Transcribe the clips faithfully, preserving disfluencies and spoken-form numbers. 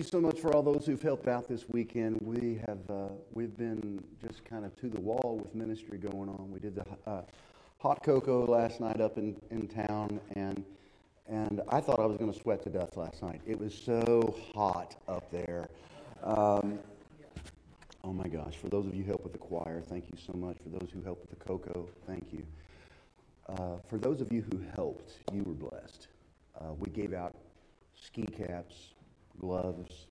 you so much for all those who've helped out this weekend. We have uh, we've been just kind of to the wall with ministry going on. We did the uh, hot cocoa last night up in, in town, and and I thought I was going to sweat to death last night. It was so hot up there. Um, oh my gosh! For those of you who help with the choir, thank you so much. For those who help with the cocoa, thank you. Uh, for those of you who helped, you were blessed. Uh, we gave out ski caps, gloves,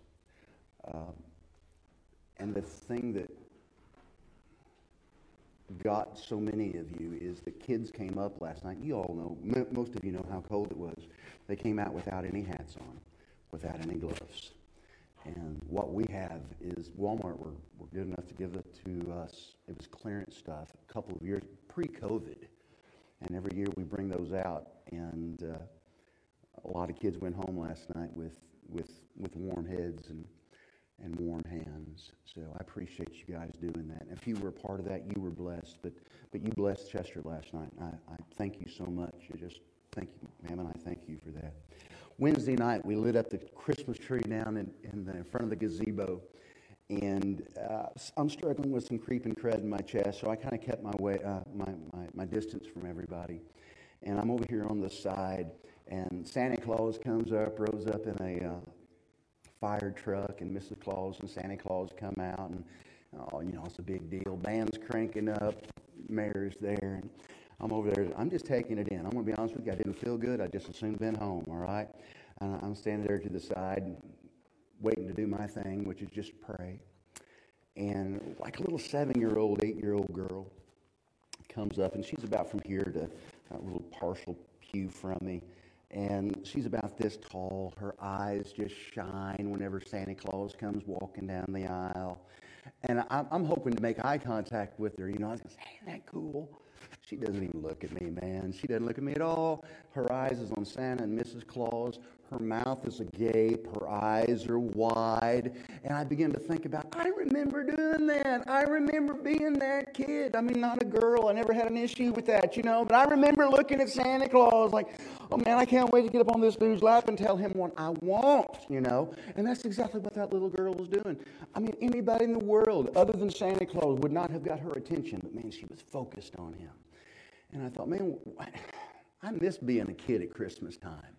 um, and the thing that got so many of you is the kids came up last night. You all know, m- most of you know how cold it was. They came out without any hats on, without any gloves. And what we have is Walmart were, were good enough to give it to us. It was clearance stuff a couple of years pre-COVID. And every year we bring those out, and uh, a lot of kids went home last night with, with with warm heads and and warm hands. So I appreciate you guys doing that. And if you were a part of that, you were blessed. But but you blessed Chester last night. I, I thank you so much. I just thank you, ma'am, and I thank you for that. Wednesday night we lit up the Christmas tree down in in, the, in front of the gazebo, and uh, I'm struggling with some creep and crud in my chest. So I kind of kept my way uh, my, my my distance from everybody, and I'm over here on the side. And Santa Claus comes up, rolls up in a uh, fire truck, and Missus Claus and Santa Claus come out, and oh, you know, it's a big deal. Band's cranking up, mayor's there, and I'm over there. I'm just taking it in. I'm going to be honest with you, I didn't feel good. I just as soon been home, all right? And I'm standing there to the side, waiting to do my thing, which is just pray. And like a little seven-year-old, eight-year-old girl comes up, and she's about from here to a little partial pew from me. And she's about this tall. Her eyes just shine whenever Santa Claus comes walking down the aisle. And I'm, I'm hoping to make eye contact with her. You know, I was going to say, hey, isn't that cool? She doesn't even look at me, man. She doesn't look at me at all. Her eyes is on Santa and Missus Claus. Her mouth is agape. Her eyes are wide. And I begin to think about, I remember doing that. I remember being that kid. I mean, not a girl. I never had an issue with that, you know. But I remember looking at Santa Claus like, oh, man, I can't wait to get up on this dude's lap and tell him what I want, you know. And that's exactly what that little girl was doing. I mean, anybody in the world other than Santa Claus would not have got her attention. But, man, she was focused on him. And I thought, man, I miss being a kid at Christmas time.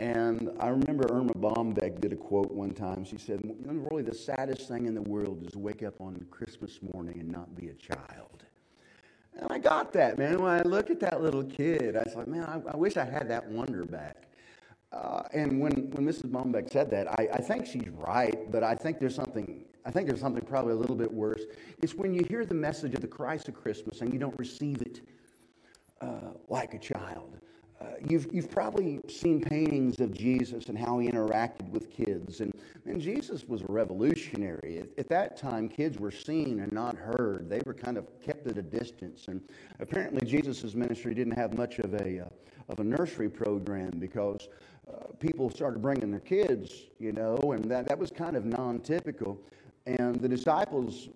And I remember Irma Bombeck did a quote one time. She said, really the saddest thing in the world is to wake up on Christmas morning and not be a child. And I got that, man. When I looked at that little kid, I was like, man, I, I wish I had that wonder back. Uh, and when, when Missus Bombeck said that, I, I think she's right, but I think there's something I think there's something probably a little bit worse. It's when you hear the message of the Christ of Christmas and you don't receive it uh, like a child. Uh, you've you've probably seen paintings of Jesus and how he interacted with kids, and, and Jesus was a revolutionary. At, at that time, kids were seen and not heard. They were kind of kept at a distance, and apparently Jesus' ministry didn't have much of a uh, of a nursery program because uh, people started bringing their kids, you know, and that, that was kind of non-typical. And the disciples,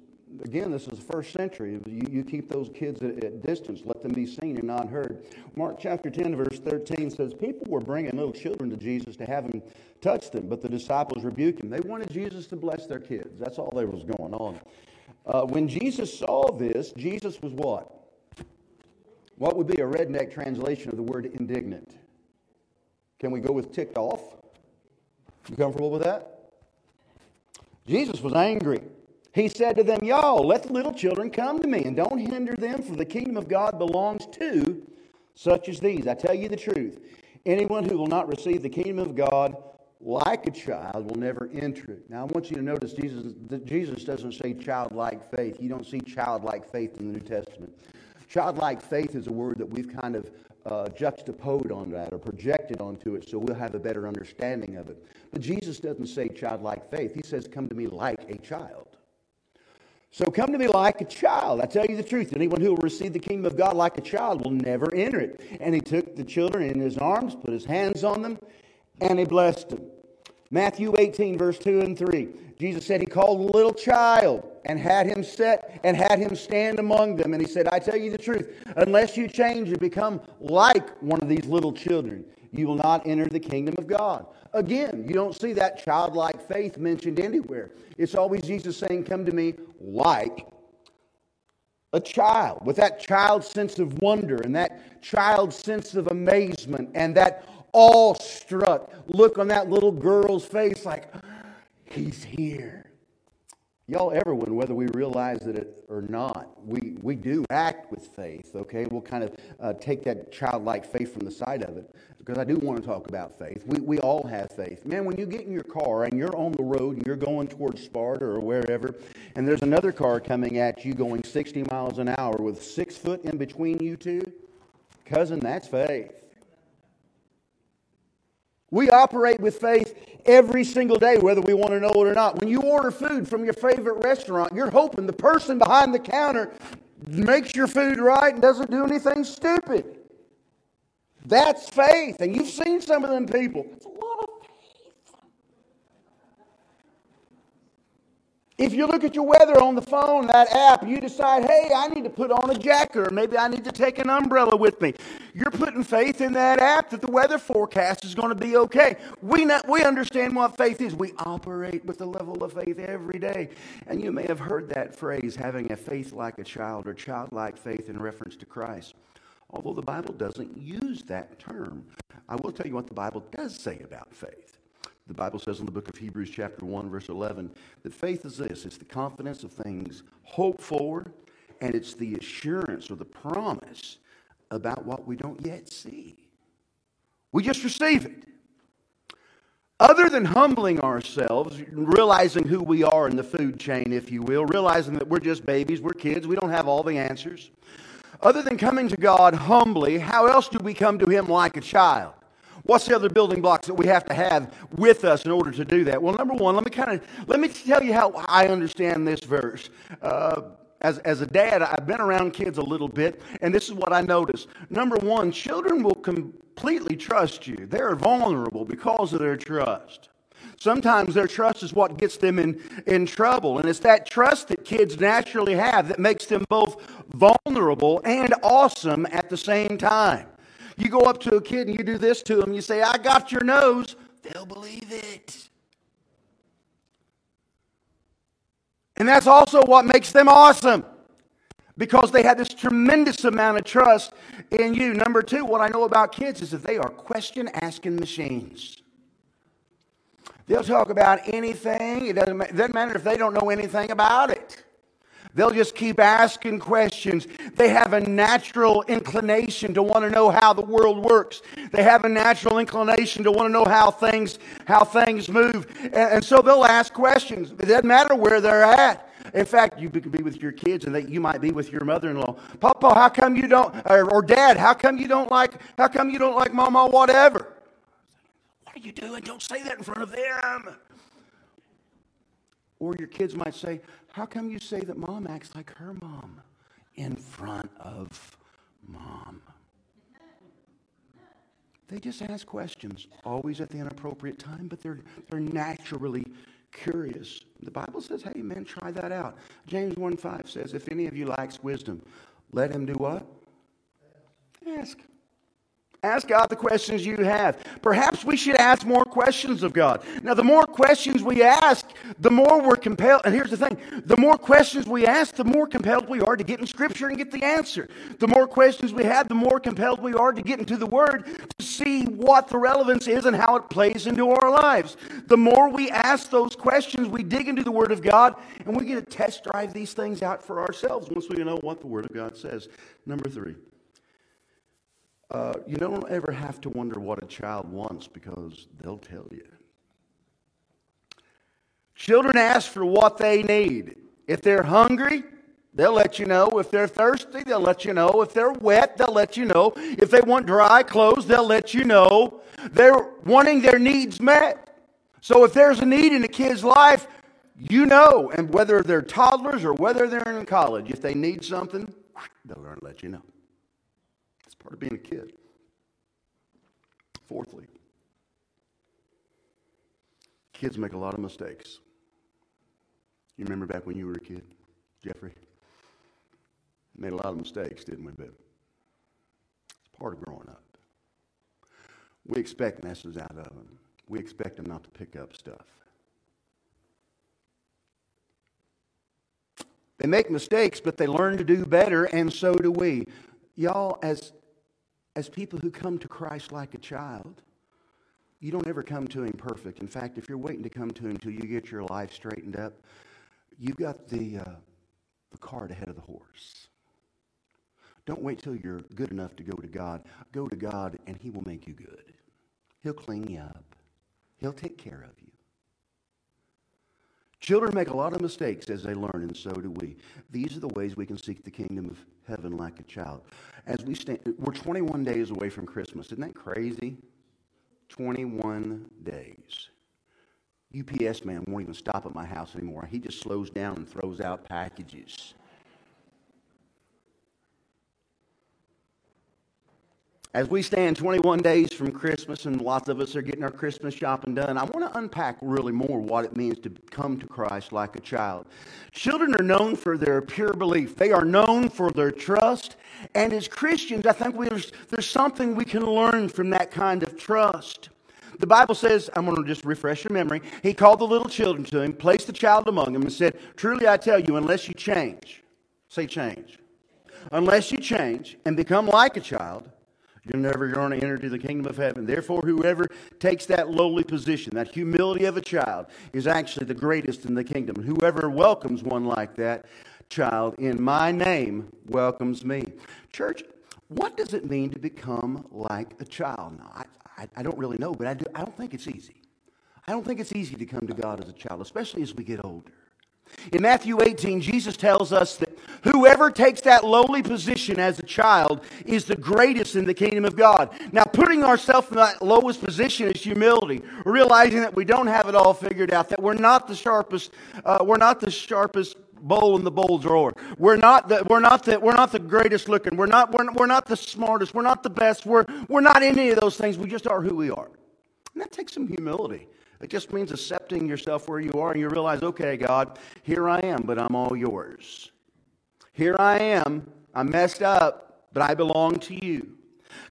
again, this is the first century. You, you keep those kids at, at distance. Let them be seen and not heard. Mark chapter ten, verse thirteen says, people were bringing little children to Jesus to have him touch them, but the disciples rebuked him. They wanted Jesus to bless their kids. That's all that was going on. Uh, when Jesus saw this, Jesus was what? What would be a redneck translation of the word indignant? Can we go with ticked off? You comfortable with that? Jesus was angry. He said to them, y'all, let the little children come to me and don't hinder them, for the kingdom of God belongs to such as these. I tell you the truth, anyone who will not receive the kingdom of God like a child will never enter it. Now, I want you to notice Jesus, that Jesus doesn't say childlike faith. You don't see childlike faith in the New Testament. Childlike faith is a word that we've kind of uh, juxtaposed on that or projected onto it, so we'll have a better understanding of it. But Jesus doesn't say childlike faith. He says, come to me like a child. So come to me like a child. I tell you the truth, anyone who will receive the kingdom of God like a child will never enter it. And he took the children in his arms, put his hands on them, and he blessed them. Matthew eighteen, verse two and three. Jesus said he called a little child and had him set and had him stand among them. And he said, I tell you the truth, unless you change and become like one of these little children, you will not enter the kingdom of God. Again, you don't see that childlike faith mentioned anywhere. It's always Jesus saying, come to me like a child, with that child's sense of wonder and that child's sense of amazement and that awestruck look on that little girl's face like, he's here. Y'all, everyone, whether we realize it or not, we, we do act with faith, okay? We'll kind of uh, take that childlike faith from the side of it, because I do want to talk about faith. We we all have faith. Man, when you get in your car and you're on the road and you're going towards Sparta or wherever, and there's another car coming at you going sixty miles an hour with six foot in between you two, cousin, that's faith. We operate with faith every single day, whether we want to know it or not. When you order food from your favorite restaurant, you're hoping the person behind the counter makes your food right and doesn't do anything stupid. That's faith. And you've seen some of them people. It's a lot of faith. If you look at your weather on the phone, that app, you decide, hey, I need to put on a jacket, or maybe I need to take an umbrella with me. You're putting faith in that app that the weather forecast is going to be okay. We not, we understand what faith is. We operate with the level of faith every day. And you may have heard that phrase, having a faith like a child, or childlike faith in reference to Christ. Although the Bible doesn't use that term, I will tell you what the Bible does say about faith. The Bible says in the book of Hebrews chapter one, verse eleven, that faith is this. It's the confidence of things hoped for, and it's the assurance or the promise about what we don't yet see. We just receive it. Other than humbling ourselves, realizing who we are in the food chain, if you will, realizing that we're just babies, we're kids, we don't have all the answers. Other than coming to God humbly, how else do we come to Him like a child? What's the other building blocks that we have to have with us in order to do that? Well, number one, let me kind of let me tell you how I understand this verse. Uh, as as a dad, I've been around kids a little bit, and this is what I noticed. Number one, children will completely trust you. They're vulnerable because of their trust. Sometimes their trust is what gets them in, in trouble. And it's that trust that kids naturally have that makes them both vulnerable and awesome at the same time. You go up to a kid and you do this to them. You say, I got your nose. They'll believe it. And that's also what makes them awesome, because they have this tremendous amount of trust in you. Number two, what I know about kids is that they are question-asking machines. They'll talk about anything. It doesn't, it doesn't matter if they don't know anything about it. They'll just keep asking questions. They have a natural inclination to want to know how the world works. They have a natural inclination to want to know how things how things move. And, and so they'll ask questions. It doesn't matter where they're at. In fact, you could be with your kids, and they, you might be with your mother-in-law. Papa, how come you don't? Or, or Dad, how come you don't like? How come you don't like Mama? Whatever. What are you doing? Don't say that in front of them. Or your kids might say, how come you say that Mom acts like her mom in front of Mom? They just ask questions, always at the inappropriate time, but they're they're naturally curious. The Bible says, hey, man, try that out. James one five says, if any of you lacks wisdom, let him do what? Ask. Ask God the questions you have. Perhaps we should ask more questions of God. Now, the more questions we ask, the more we're compelled. And here's the thing. The more questions we ask, the more compelled we are to get in Scripture and get the answer. The more questions we have, the more compelled we are to get into the Word to see what the relevance is and how it plays into our lives. The more we ask those questions, we dig into the Word of God, and we get to test drive these things out for ourselves once we know what the Word of God says. Number three. Uh, you don't ever have to wonder what a child wants, because they'll tell you. Children ask for what they need. If they're hungry, they'll let you know. If they're thirsty, they'll let you know. If they're wet, they'll let you know. If they want dry clothes, they'll let you know. They're wanting their needs met. So if there's a need in a kid's life, you know. And whether they're toddlers or whether they're in college, if they need something, they'll learn to let you know. Part of being a kid. Fourthly, kids make a lot of mistakes. You remember back when you were a kid, Jeffrey? Made a lot of mistakes, didn't we, babe? It's part of growing up. We expect messes out of them. We expect them not to pick up stuff. They make mistakes, but they learn to do better, and so do we. Y'all, as, as people who come to Christ like a child, you don't ever come to Him perfect. In fact, if you're waiting to come to Him until you get your life straightened up, you've got the, uh, the cart ahead of the horse. Don't wait till you're good enough to go to God. Go to God, and He will make you good. He'll clean you up. He'll take care of you. Children make a lot of mistakes as they learn, and so do we. These are the ways we can seek the kingdom of heaven like a child. As we stand, we're twenty-one days away from Christmas. Isn't that crazy? twenty-one days. U P S man won't even stop at my house anymore. He just slows down and throws out packages. As we stand twenty-one days from Christmas, and lots of us are getting our Christmas shopping done, I want to unpack really more what it means to come to Christ like a child. Children are known for their pure belief. They are known for their trust. And as Christians, I think there's, there's something we can learn from that kind of trust. The Bible says, I'm going to just refresh your memory, He called the little children to Him, placed the child among them, and said, "Truly I tell you, unless you change," say change, "unless you change and become like a child, you're never going to enter into the kingdom of heaven. Therefore, whoever takes that lowly position, that humility of a child, is actually the greatest in the kingdom. Whoever welcomes one like that child in my name welcomes me." Church, what does it mean to become like a child? Now, I, I, I don't really know, but I do. I don't think it's easy. I don't think it's easy to come to God as a child, especially as we get older. In Matthew eighteen, Jesus tells us that whoever takes that lowly position as a child is the greatest in the kingdom of God. Now, putting ourselves in that lowest position is humility, realizing that we don't have it all figured out, that we're not the sharpest, uh, we're not the sharpest bowl in the bowl drawer. We're not the we're not the we're not the greatest looking. We're not we're, we're not the smartest. We're not the best. We're we're not any of those things. We just are who we are, and that takes some humility. It just means accepting yourself where you are, and you realize, okay, God, here I am, but I'm all yours. Here I am, I messed up, but I belong to you.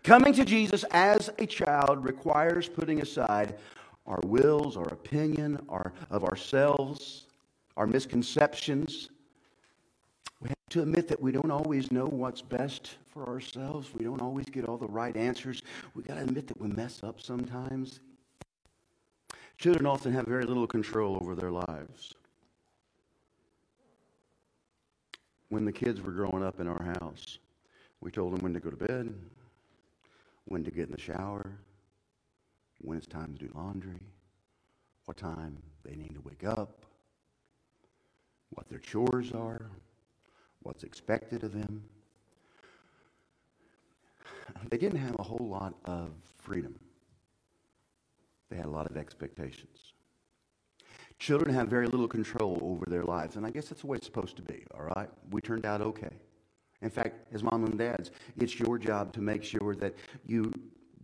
Coming to Jesus as a child requires putting aside our wills, our opinion, our of ourselves, our misconceptions. We have to admit that we don't always know what's best for ourselves. We don't always get all the right answers. We've got to admit that we mess up sometimes. Children often have very little control over their lives. When the kids were growing up in our house, we told them when to go to bed, when to get in the shower, when it's time to do laundry, what time they need to wake up, what their chores are, what's expected of them. They didn't have a whole lot of freedom. They had a lot of expectations. Children have very little control over their lives, and I guess that's the way it's supposed to be, all right? We turned out okay. In fact, as mom and dads, it's your job to make sure that you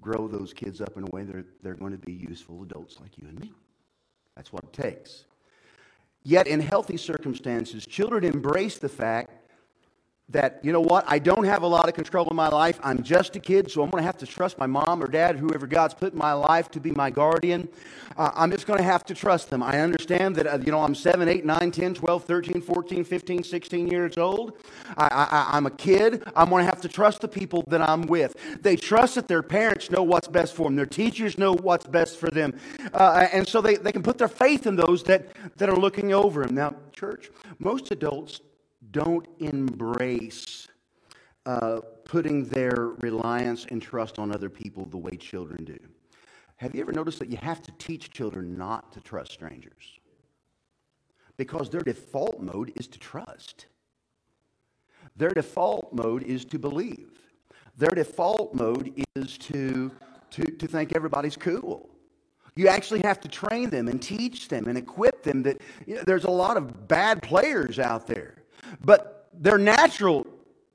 grow those kids up in a way that they're going to be useful adults like you and me. That's what it takes. Yet in healthy circumstances, children embrace the fact that, you know what, I don't have a lot of control in my life. I'm just a kid, so I'm going to have to trust my mom or dad, whoever God's put in my life to be my guardian. Uh, I'm just going to have to trust them. I understand that, uh, you know, I'm seven, eight, nine, ten, twelve, thirteen, fourteen, fifteen, sixteen years old. I, I, I'm a kid. I'm going to have to trust the people that I'm with. They trust that their parents know what's best for them. Their teachers know what's best for them. Uh, and so they, they can put their faith in those that, that are looking over them. Now, church, most adults don't embrace uh, putting their reliance and trust on other people the way children do. Have you ever noticed that you have to teach children not to trust strangers? Because their default mode is to trust. Their default mode is to believe. Their default mode is to, to, to think everybody's cool. You actually have to train them and teach them and equip them that, you know, there's a lot of bad players out there. But their natural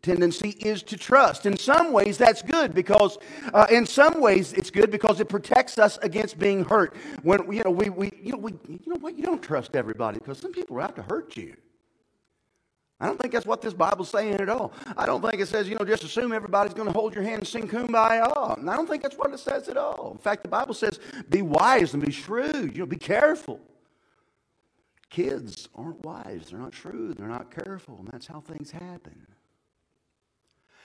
tendency is to trust. In some ways, that's good because, uh, in some ways, it's good because it protects us against being hurt. When you know we, we you know we you know what you don't trust everybody because some people are out to hurt you. I don't think that's what this Bible's saying at all. I don't think it says, you know, just assume everybody's going to hold your hand and sing Kumbaya. And I don't think that's what it says at all. In fact, the Bible says, be wise and be shrewd. You know, be careful. Kids aren't wise. They're not shrewd. They're not careful. And that's how things happen.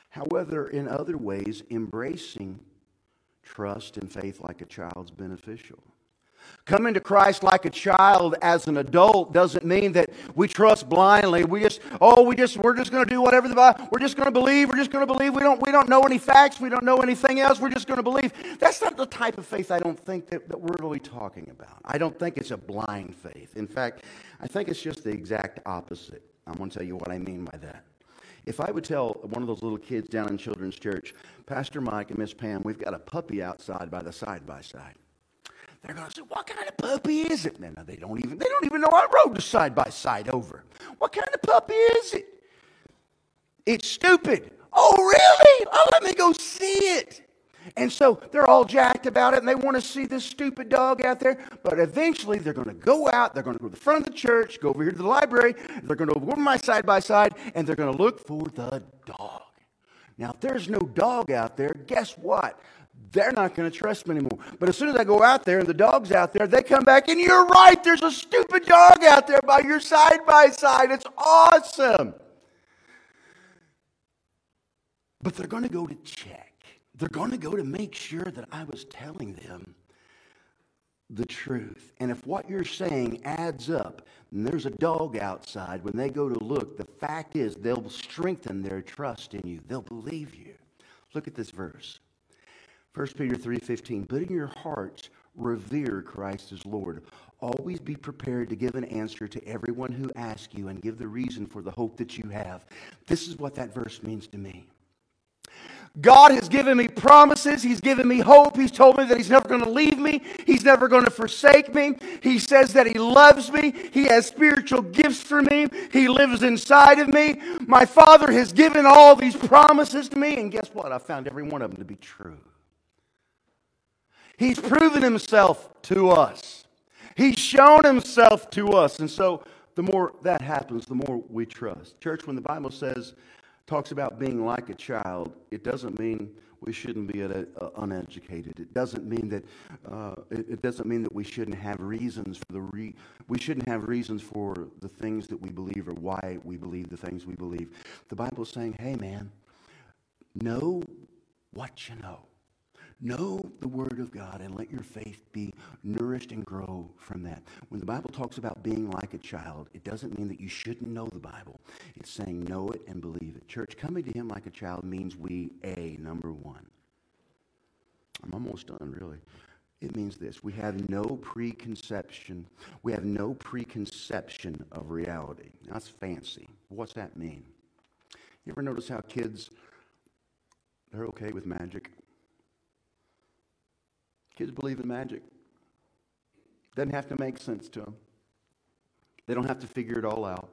However, in other ways, embracing trust and faith like a child's beneficial. Coming to Christ like a child as an adult doesn't mean that we trust blindly. We just, oh, we just, we're just going to do whatever the Bible, we're just going to believe, we're just going to believe. We don't, we don't know any facts. We don't know anything else. We're just going to believe. That's not the type of faith I don't think that, that we're really talking about. I don't think it's a blind faith. In fact, I think it's just the exact opposite. I'm going to tell you what I mean by that. If I would tell one of those little kids down in children's church, Pastor Mike and Miss Pam, we've got a puppy outside by the side-by-side. They're going to say, what kind of puppy is it? No, no, they don't even, they don't even know I rode the side-by-side over. What kind of puppy is it? It's stupid. Oh, really? Oh, let me go see it. And so they're all jacked about it, and they want to see this stupid dog out there. But eventually, they're going to go out. They're going to go to the front of the church, go over here to the library. They're going to go over my side-by-side, and they're going to look for the dog. Now, if there's no dog out there, guess what? They're not going to trust me anymore. But as soon as I go out there and the dog's out there, they come back, and you're right, there's a stupid dog out there by your side-by-side. It's awesome. But they're going to go to check. They're going to go to make sure that I was telling them the truth. And if what you're saying adds up, and there's a dog outside, when they go to look, the fact is they'll strengthen their trust in you. They'll believe you. Look at this verse. First Peter three fifteen, but in your hearts, revere Christ as Lord. Always be prepared to give an answer to everyone who asks you and give the reason for the hope that you have. This is what that verse means to me. God has given me promises. He's given me hope. He's told me that He's never going to leave me. He's never going to forsake me. He says that He loves me. He has spiritual gifts for me. He lives inside of me. My Father has given all these promises to me. And guess what? I found every one of them to be true. He's proven Himself to us. He's shown Himself to us. And so the more that happens, the more we trust. Church, when the Bible says, talks about being like a child, it doesn't mean we shouldn't be uneducated. It doesn't mean that uh, it, it doesn't mean that we shouldn't have reasons for the re- we shouldn't have reasons for the things that we believe or why we believe the things we believe. The Bible's saying, "Hey, man, know what you know. Know the Word of God and let your faith be nourished and grow from that." When the Bible talks about being like a child, it doesn't mean that you shouldn't know the Bible. It's saying know it and believe it. Church, coming to Him like a child means we, A, number one. I'm almost done, really. It means this. We have no preconception. We have no preconception of reality. Now, that's fancy. What's that mean? You ever notice how kids, they're okay with magic? Kids believe in magic. Doesn't have to make sense to them. They don't have to figure it all out.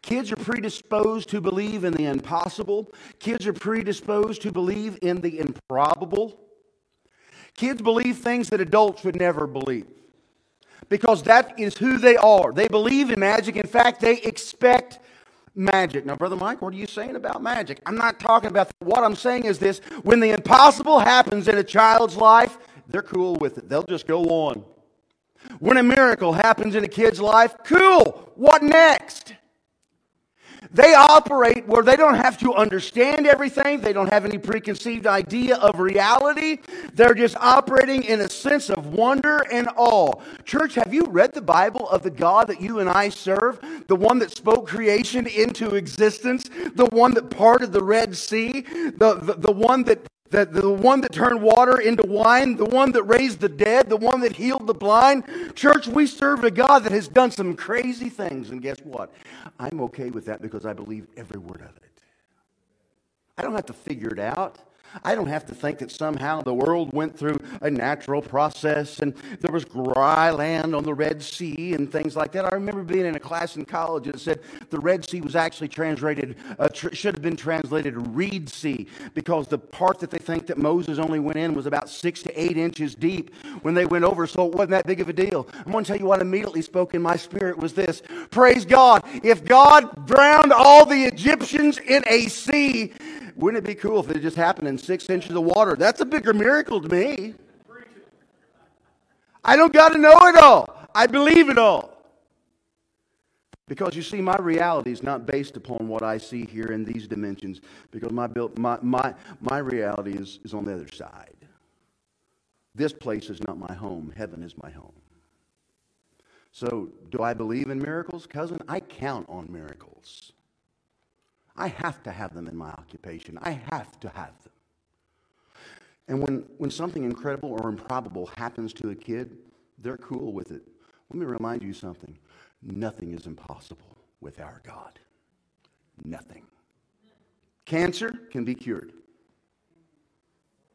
Kids are predisposed to believe in the impossible. Kids are predisposed to believe in the improbable. Kids believe things that adults would never believe because that is who they are. They believe in magic. In fact, they expect magic. Now, Brother Mike, what are you saying about magic? I'm not talking about that. What I'm saying is this. When the impossible happens in a child's life, they're cool with it. They'll just go on. When a miracle happens in a kid's life, cool. What next? They operate where they don't have to understand everything. They don't have any preconceived idea of reality. They're just operating in a sense of wonder and awe. Church, have you read the Bible of the God that you and I serve? The one that spoke creation into existence? The one that parted the Red Sea? The, the, the one that... The, the one that turned water into wine, the one that raised the dead, the one that healed the blind. Church, we serve a God that has done some crazy things. And guess what? I'm okay with that because I believe every word of it. I don't have to figure it out. I don't have to think that somehow the world went through a natural process and there was dry land on the Red Sea and things like that. I remember being in a class in college that said the Red Sea was actually translated, uh, tr- should have been translated Reed Sea, because the part that they think that Moses only went in was about six to eight inches deep when they went over, so it wasn't that big of a deal. I'm going to tell you what immediately spoke in my spirit was this. Praise God. If God drowned all the Egyptians in a sea, wouldn't it be cool if it just happened in six inches of water? That's a bigger miracle to me. I don't got to know it all. I believe it all. Because you see, my reality is not based upon what I see here in these dimensions, because my my my, my reality is, is on the other side. This place is not my home. Heaven is my home. So, do I believe in miracles, cousin? I count on miracles. I have to have them in my occupation. I have to have them. And when, when something incredible or improbable happens to a kid, they're cool with it. Let me remind you something. Nothing is impossible with our God. Nothing. Cancer can be cured.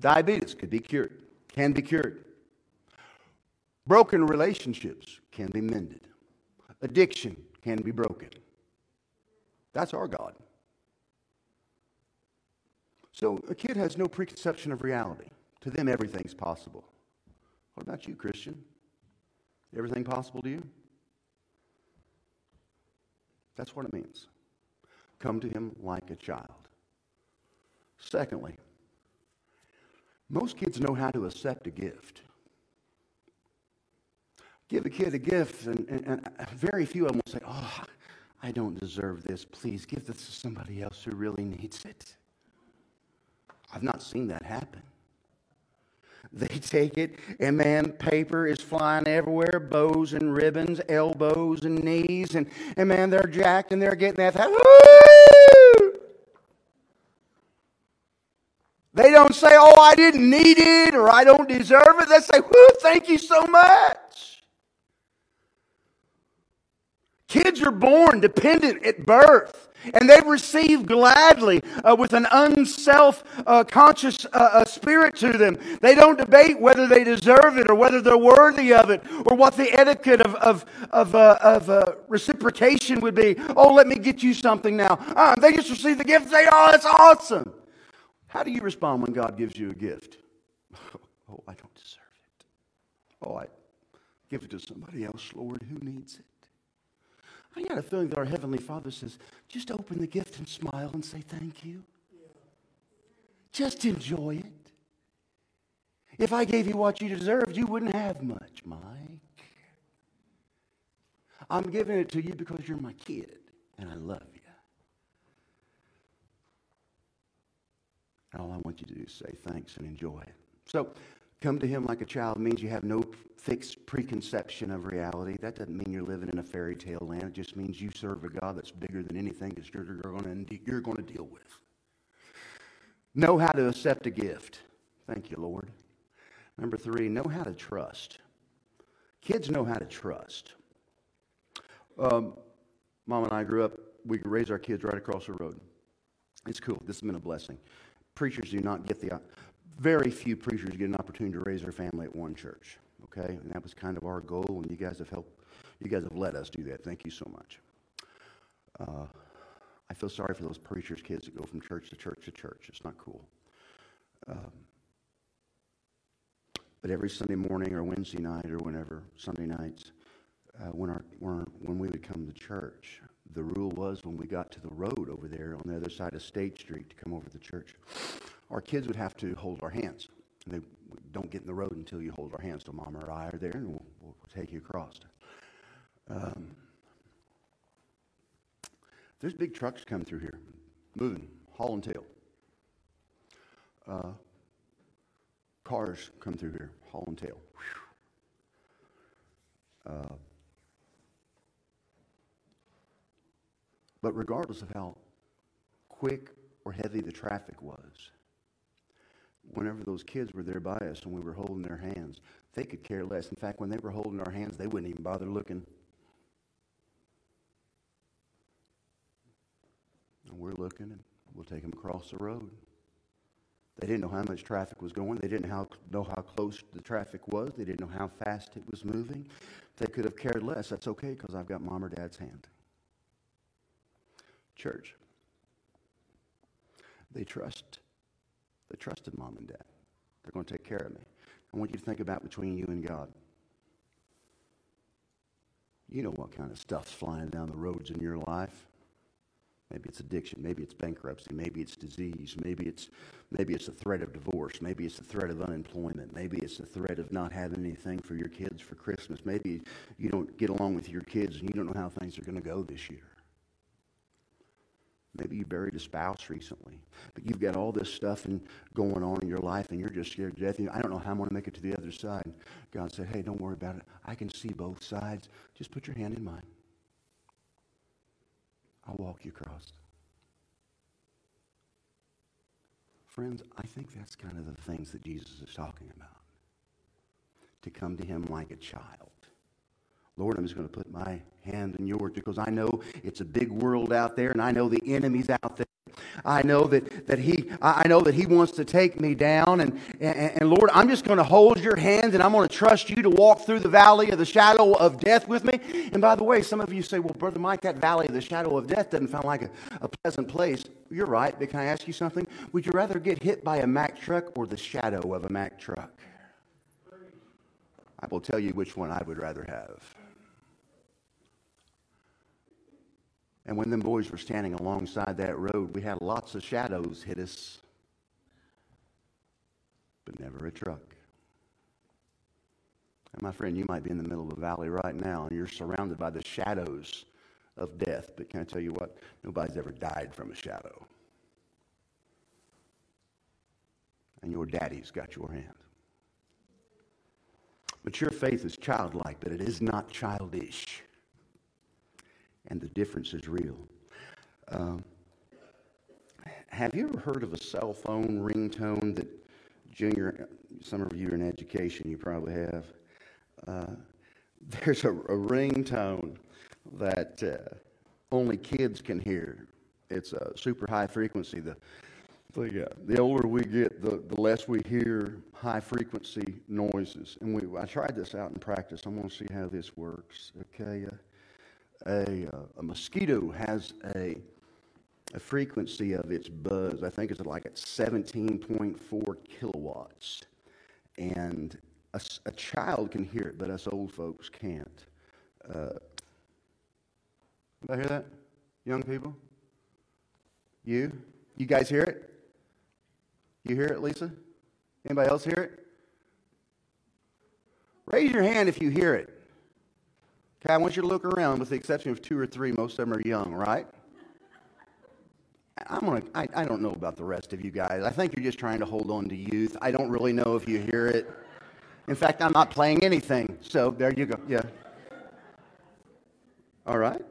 Diabetes could be cured. Can be cured. Broken relationships can be mended. Addiction can be broken. That's our God. So a kid has no preconception of reality. To them, everything's possible. What about you, Christian? Everything possible to you? That's what it means. Come to him like a child. Secondly, most kids know how to accept a gift. Give a kid a gift, and, and, and very few of them will say, oh, I don't deserve this. Please give this to somebody else who really needs it. I've not seen that happen. They take it, and man, paper is flying everywhere, bows and ribbons, elbows and knees, and, and man, they're jacked, and they're getting that. Woo! They don't say, oh, I didn't need it, or I don't deserve it. They say, woo, thank you so much. Kids are born dependent at birth, and they receive gladly uh, with an unself-conscious uh, uh, spirit to them. They don't debate whether they deserve it or whether they're worthy of it or what the etiquette of of of, uh, of uh, reciprocation would be. Oh, let me get you something now. Uh, they just receive the gift and say, oh, that's awesome. How do you respond when God gives you a gift? Oh, I don't deserve it. Oh, I give it to somebody else, Lord, who needs it. I got a feeling that our Heavenly Father says, just open the gift and smile and say thank you. Yeah. Just enjoy it. If I gave you what you deserved, you wouldn't have much, Mike. I'm giving it to you because you're my kid and I love you. And all I want you to do is say thanks and enjoy it. So, come to him like a child means you have no fixed preconception of reality. That doesn't mean you're living in a fairy tale land. It just means you serve a God that's bigger than anything that you're going to, you're going to deal with. Know how to accept a gift. Thank you, Lord. Number three, know how to trust. Kids know how to trust. Um, Mom and I grew up, we raised our kids right across the road. It's cool. This has been a blessing. Preachers do not get the... Very few preachers get an opportunity to raise their family at one church, okay? And that was kind of our goal, and you guys have helped, you guys have let us do that. Thank you so much. Uh, I feel sorry for those preachers' kids that go from church to church to church. It's not cool. Um, but every Sunday morning or Wednesday night or whenever, Sunday nights, uh, when, our, when, our, when we would come to church, the rule was when we got to the road over there on the other side of State Street to come over to church, our kids would have to hold our hands. They don't get in the road until you hold our hands. So Mom or I are there, and we'll, we'll take you across. Um, there's big trucks coming through here, moving, haul and tail. Uh, cars come through here, haul and tail. Uh, but regardless of how quick or heavy the traffic was, whenever those kids were there by us and we were holding their hands, they could care less. In fact, when they were holding our hands, they wouldn't even bother looking. And we're looking, and we'll take them across the road. They didn't know how much traffic was going. They didn't how, know how close the traffic was. They didn't know how fast it was moving. They could have cared less. That's okay, because I've got Mom or Dad's hand. Church. They trust. They trusted Mom and Dad. They're going to take care of me. I want you to think about between you and God. You know what kind of stuff's flying down the roads in your life. Maybe it's addiction. Maybe it's bankruptcy. Maybe it's disease. Maybe it's maybe it's the threat of divorce. Maybe it's the threat of unemployment. Maybe it's the threat of not having anything for your kids for Christmas. Maybe you don't get along with your kids and you don't know how things are going to go this year. Maybe you buried a spouse recently, but you've got all this stuff and going on in your life, and you're just scared to death. And I don't know how I'm going to make it to the other side. God said, hey, don't worry about it. I can see both sides. Just put your hand in mine. I'll walk you across. Friends, I think that's kind of the things that Jesus is talking about. To come to him like a child. Lord, I'm just going to put my hand in yours, because I know it's a big world out there, and I know the enemy's out there. I know that that he I know that he wants to take me down, and, and, and Lord, I'm just going to hold your hand, and I'm going to trust you to walk through the valley of the shadow of death with me. And by the way, some of you say, well, Brother Mike, that valley of the shadow of death doesn't sound like a, a pleasant place. You're right, but can I ask you something? Would you rather get hit by a Mack truck or the shadow of a Mack truck? I will tell you which one I would rather have. And when them boys were standing alongside that road, we had lots of shadows hit us, but never a truck. And my friend, you might be in the middle of a valley right now, and you're surrounded by the shadows of death. But can I tell you what? Nobody's ever died from a shadow. And your daddy's got your hand. Mature faith is childlike, but it is not childish. And the difference is real. Um, have you ever heard of a cell phone ringtone that junior, some of you are in education, you probably have. Uh, there's a, a ringtone that uh, only kids can hear. It's a super high frequency. The the, uh, the older we get, the, the less we hear high frequency noises. And we I tried this out in practice. I'm going to see how this works. Okay. Uh, A, uh, a mosquito has a, a frequency of its buzz. I think it's like at seventeen point four kilowatts. And a, a child can hear it, but us old folks can't. Uh, anybody hear that? Young people? You? You guys hear it? You hear it, Lisa? Anybody else hear it? Raise your hand if you hear it. Okay, I want you to look around. With the exception of two or three, most of them are young, right? I'm gonna, I, I don't know about the rest of you guys. I think you're just trying to hold on to youth. I don't really know if you hear it. In fact, I'm not playing anything. So there you go. Yeah. All right.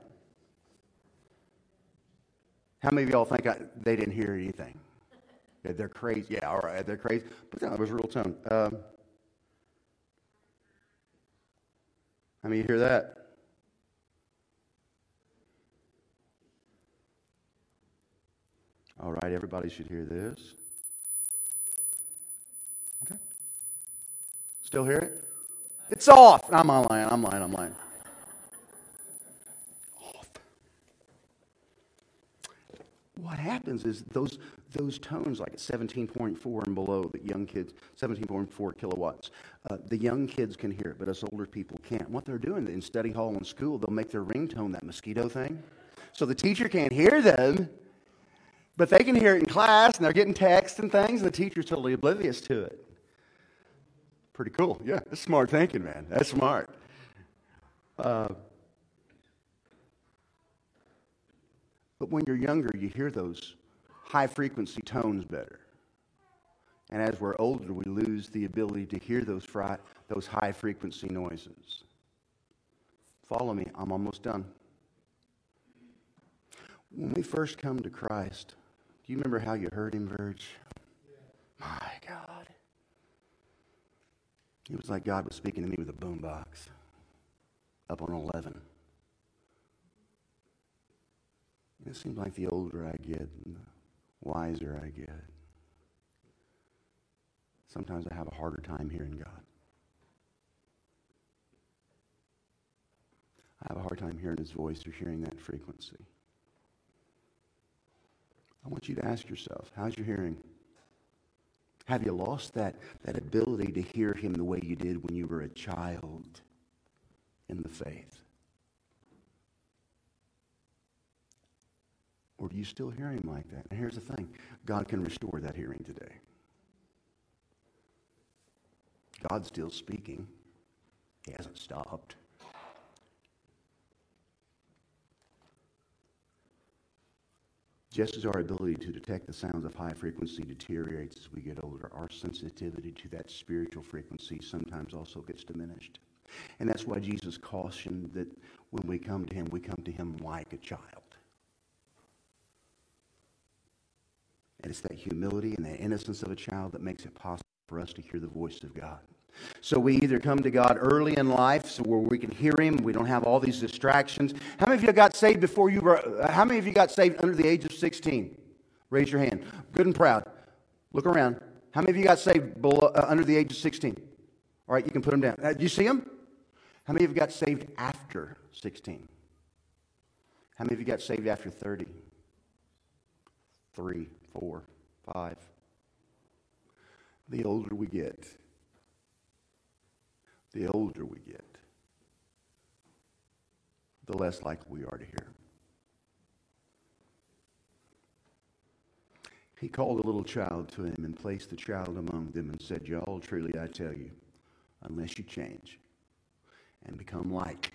How many of y'all think I, they didn't hear anything? They're crazy. Yeah, all right. They're crazy. But that was a real tone. Um, I mean, you hear that? All right, everybody should hear this. Okay. Still hear it? It's off. I'm lying. I'm lying. I'm lying. Off. What happens is those those tones, like at seventeen point four and below, that young kids, seventeen point four kilowatts, uh, the young kids can hear it, but us older people can't. What they're doing in study hall and school, they'll make their ringtone that mosquito thing. So the teacher can't hear them, but they can hear it in class, and they're getting texts and things, and the teacher's totally oblivious to it. Pretty cool. Yeah, that's smart thinking, man. That's smart. Uh, but when you're younger, you hear those high-frequency tones better. And as we're older, we lose the ability to hear those fri- those high-frequency noises. Follow me. I'm almost done. When we first come to Christ, do you remember how you heard him, Verge? Yeah. My God. It was like God was speaking to me with a boombox up on eleven. It seems like the older I get, wiser I get, sometimes I have a harder time hearing God. I have a hard time hearing his voice or hearing that frequency. I want you to ask yourself, how's your hearing? Have you lost that, that ability to hear him the way you did when you were a child in the faith? Or do you still hear him like that? And here's the thing. God can restore that hearing today. God's still speaking. He hasn't stopped. Just as our ability to detect the sounds of high frequency deteriorates as we get older, our sensitivity to that spiritual frequency sometimes also gets diminished. And that's why Jesus cautioned that when we come to him, we come to him like a child. And it's that humility and that innocence of a child that makes it possible for us to hear the voice of God. So we either come to God early in life, so where we can hear him, we don't have all these distractions. How many of you got saved before you were? How many of you got saved under the age of sixteen? Raise your hand. Good and proud. Look around. How many of you got saved below, uh, under the age of sixteen? All right, you can put them down. Uh, do you see them? How many of you got saved after sixteen? How many of you got saved after thirty? Three, four, five. The older we get. The older we get, the less likely we are to hear. He called a little child to him and placed the child among them and said, "Y'all, truly I tell you, unless you change and become like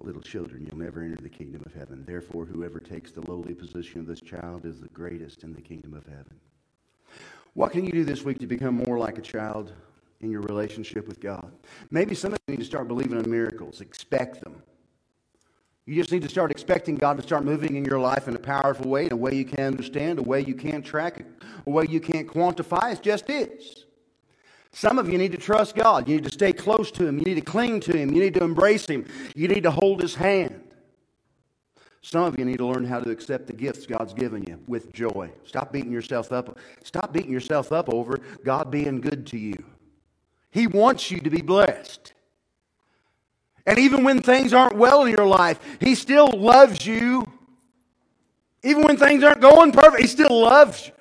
little children, you'll never enter the kingdom of heaven. Therefore, whoever takes the lowly position of this child is the greatest in the kingdom of heaven." What can you do this week to become more like a child in your relationship with God? Maybe some of you need to start believing in miracles. Expect them. You just need to start expecting God to start moving in your life in a powerful way, in a way you can understand, a way you can't track, a way you can't quantify. It just is. Some of you need to trust God. You need to stay close to him. You need to cling to him. You need to embrace him. You need to hold his hand. Some of you need to learn how to accept the gifts God's given you with joy. Stop beating yourself up. Stop beating yourself up over God being good to you. He wants you to be blessed. And even when things aren't well in your life, he still loves you. Even when things aren't going perfect, he still loves you.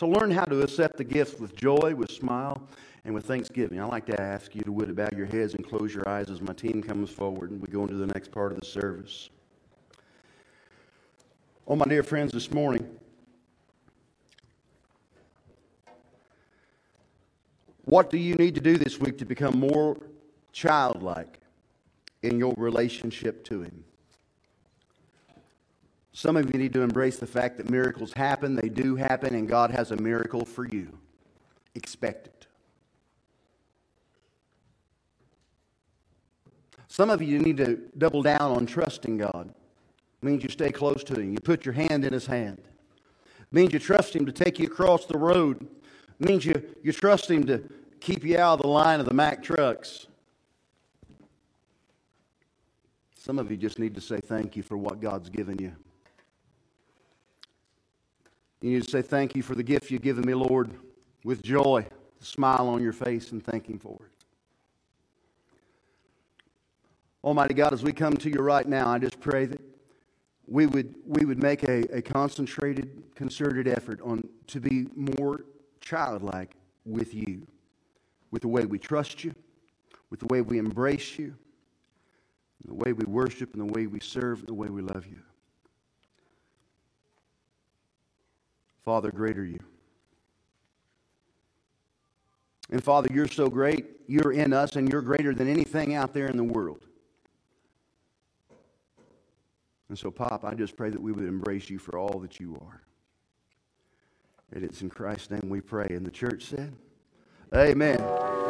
So learn how to accept the gifts with joy, with smile, and with thanksgiving. I'd like to ask you to would bow your heads and close your eyes as my team comes forward and we go into the next part of the service. Oh, my dear friends, this morning, what do you need to do this week to become more childlike in your relationship to him? Some of you need to embrace the fact that miracles happen. They do happen, and God has a miracle for you. Expect it. Some of you need to double down on trusting God. It means you stay close to him. You put your hand in his hand. It means you trust him to take you across the road. It means you, you trust him to keep you out of the line of the Mack trucks. Some of you just need to say thank you for what God's given you. You need to say thank you for the gift you've given me, Lord, with joy, a smile on your face, and thank him for it. Almighty God, as we come to you right now, I just pray that we would, we would make a, a concentrated, concerted effort on to be more childlike with you, with the way we trust you, with the way we embrace you, the way we worship, and the way we serve, and the way we love you. Father, great are you. And Father, you're so great, you're in us, and you're greater than anything out there in the world. And so, Pop, I just pray that we would embrace you for all that you are. And it's in Christ's name we pray. And the church said, amen.